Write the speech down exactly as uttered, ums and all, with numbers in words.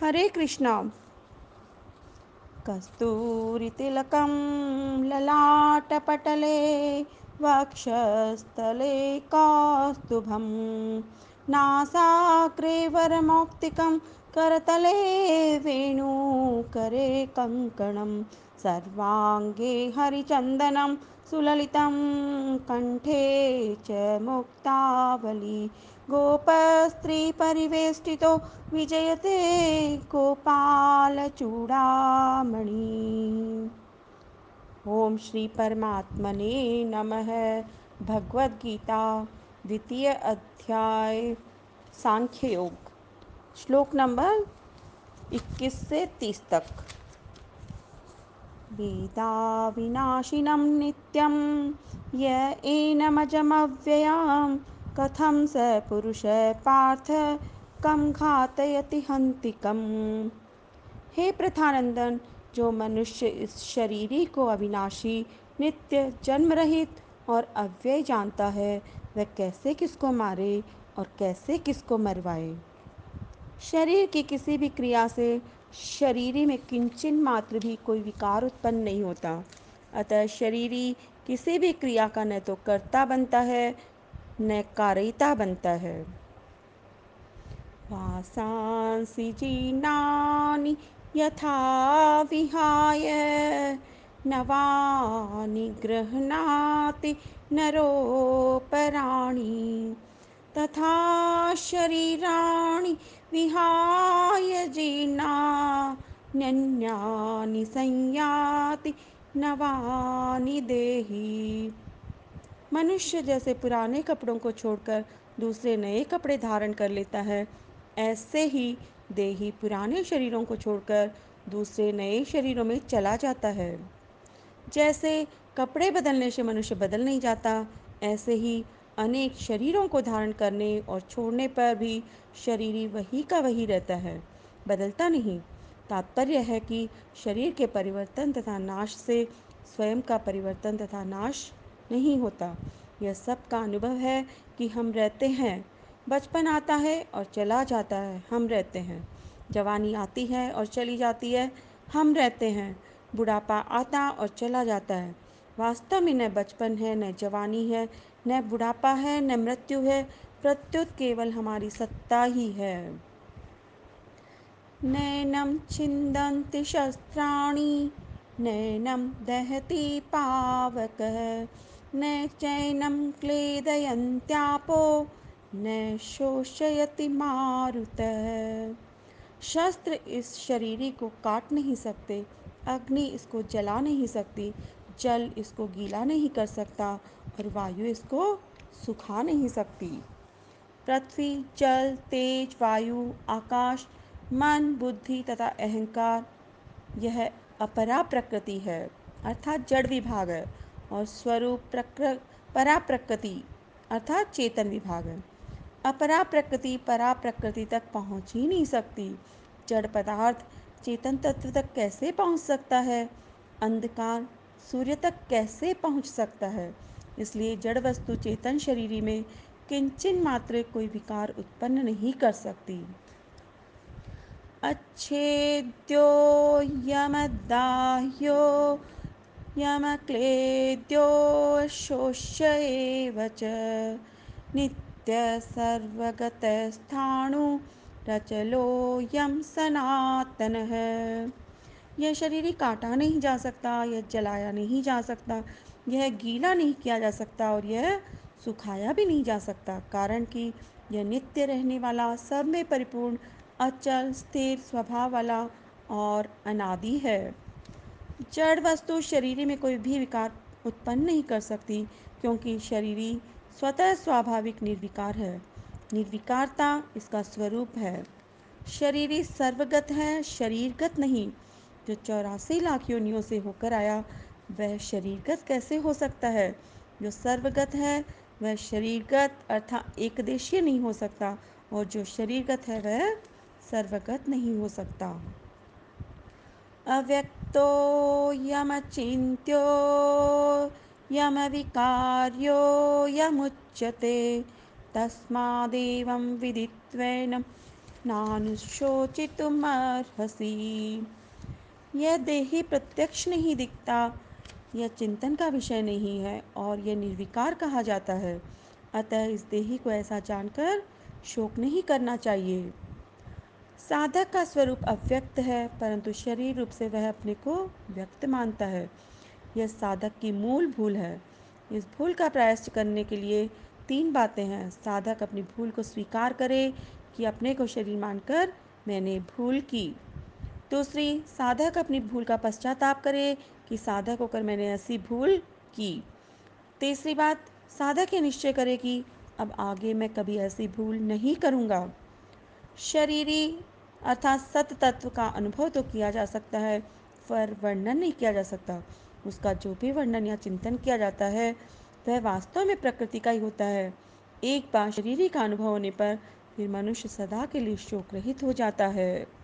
हरे कृष्णा। कस्तूरितिलकं ललाटपटले वक्षस्थले कौस्तुभं नासाग्रेवरमौक्तिकं करतले वेणुकरे कङ्कणं सर्वाङ्गे हरिचन्दनं सुललितं कण्ठे च मुक्तावली गोपस्त्री परिवेष्टितो विजयते गोपालचूड़ामणि। ओम श्री परमात्मने नमः। भगवद गीता द्वितीय अध्याय सांख्य योग, श्लोक नंबर इक्कीस से तीस तक। वेदा विनाशिनं नित्यं य एनमजमव्ययम् कथं स पुरुष पार्थ कम घातयति हंतिकम। हे प्रथानंदन, जो मनुष्य इस शरीरी को अविनाशी, नित्य, जन्म रहित और अव्यय जानता है, वह कैसे किसको मारे और कैसे किसको मरवाए। शरीर की किसी भी क्रिया से शरीरी में किंचन मात्र भी कोई विकार उत्पन्न नहीं होता, अतः शरीरी किसी भी क्रिया का न तो कर्ता बनता है नकारिता बनता है। वासांसि जीर्णानि यथा विहाय नवानि गृह्णाति नरोपराणि तथा शरीराणि विहाय जीर्णान्यानि संयाति नवानि देहि। मनुष्य जैसे पुराने कपड़ों को छोड़कर दूसरे नए कपड़े धारण कर लेता है, ऐसे ही देही पुराने शरीरों को छोड़कर दूसरे नए शरीरों में चला जाता है। जैसे कपड़े बदलने से मनुष्य बदल नहीं जाता, ऐसे ही अनेक शरीरों को धारण करने और छोड़ने पर भी शरीर वही का वही रहता है, बदलता नहीं। तात्पर्य है कि शरीर के परिवर्तन तथा नाश से स्वयं का परिवर्तन तथा नाश नहीं होता। यह सब का अनुभव है कि हम रहते हैं, बचपन आता है और चला जाता है, हम रहते हैं। जवानी आती है और चली जाती है, हम रहते हैं। बुढ़ापा आता और चला जाता है। वास्तव में न बचपन है, न जवानी है, न बुढ़ापा है, न मृत्यु है। प्रत्युत केवल हमारी सत्ता ही है। नैनम छिन्दन्ति शस्त्राणि नैनं दहति पावकः न चैनं क्लेदयन्त्यापो न शोषयति मारुतः। शस्त्र इस शरीरी को काट नहीं सकते, अग्नि इसको जला नहीं सकती, जल इसको गीला नहीं कर सकता और वायु इसको सुखा नहीं सकती। पृथ्वी, जल, तेज, वायु, आकाश, मन, बुद्धि तथा अहंकार, यह अपरा प्रकृति है अर्थात जड़ विभाग है, और स्वरूप प्रकृ परा प्रकृति अर्थात चेतन विभाग है। अपरा प्रकृति परा प्रकृति तक पहुंच ही नहीं सकती। जड़ पदार्थ चेतन तत्व तक कैसे पहुंच सकता है? अंधकार सूर्य तक कैसे पहुंच सकता है? इसलिए जड़ वस्तु चेतन शरीरी में किंचन मात्र कोई विकार उत्पन्न नहीं कर सकती। अच्छेद्यो यमदाह्यो यमक्लेद्यो शोष्य एव च नित्यसर्वगतस्थाणु रचलोऽयं सनातनः। यह शरीरी काटा नहीं जा सकता, यह जलाया नहीं जा सकता, यह गीला नहीं किया जा सकता और यह सुखाया भी नहीं जा सकता, कारण कि यह नित्य रहने वाला, सब में परिपूर्ण, अचल, स्थिर स्वभाव वाला और अनादि है। जड़ वस्तु शरीर में कोई भी विकार उत्पन्न नहीं कर सकती, क्योंकि शरीर स्वतः स्वाभाविक निर्विकार है। निर्विकारता इसका स्वरूप है। शरीर सर्वगत है, शरीरगत नहीं। जो चौरासी लाख योनियों से होकर आया, वह शरीरगत कैसे हो सकता है? जो सर्वगत है वह शरीरगत अर्थात एकदेशीय नहीं हो सकता, और जो शरीरगत है वह सर्वगत नहीं हो सकता। अव्यक्तो यमचिन्त्यो यमविकार्यो यमुच्यते तस्मादेवं विदित्वेन नानु शोचितुमर्हसि। यह देह प्रत्यक्ष नहीं दिखता, यह चिंतन का विषय नहीं है और यह निर्विकार कहा जाता है। अतः इस देही को ऐसा जानकर शोक नहीं करना चाहिए। साधक का स्वरूप अव्यक्त है, परंतु शरीर रूप से वह अपने को व्यक्त मानता है। यह साधक की मूल भूल है। इस भूल का प्रायश्चित करने के लिए तीन बातें हैं। साधक अपनी भूल को स्वीकार करे कि अपने को शरीर मानकर मैंने भूल की। दूसरी, साधक अपनी भूल का पश्चाताप करे कि साधक होकर मैंने ऐसी भूल की। तीसरी बात, साधक ये निश्चय करे कि अब आगे मैं कभी ऐसी भूल नहीं करूँगा। शरीरी अर्थात सत तत्व का अनुभव तो किया जा सकता है, पर वर्णन नहीं किया जा सकता। उसका जो भी वर्णन या चिंतन किया जाता है वह वास्तव में प्रकृति का ही होता है। एक बार शरीरी का अनुभव होने पर फिर मनुष्य सदा के लिए शोक रहित हो जाता है।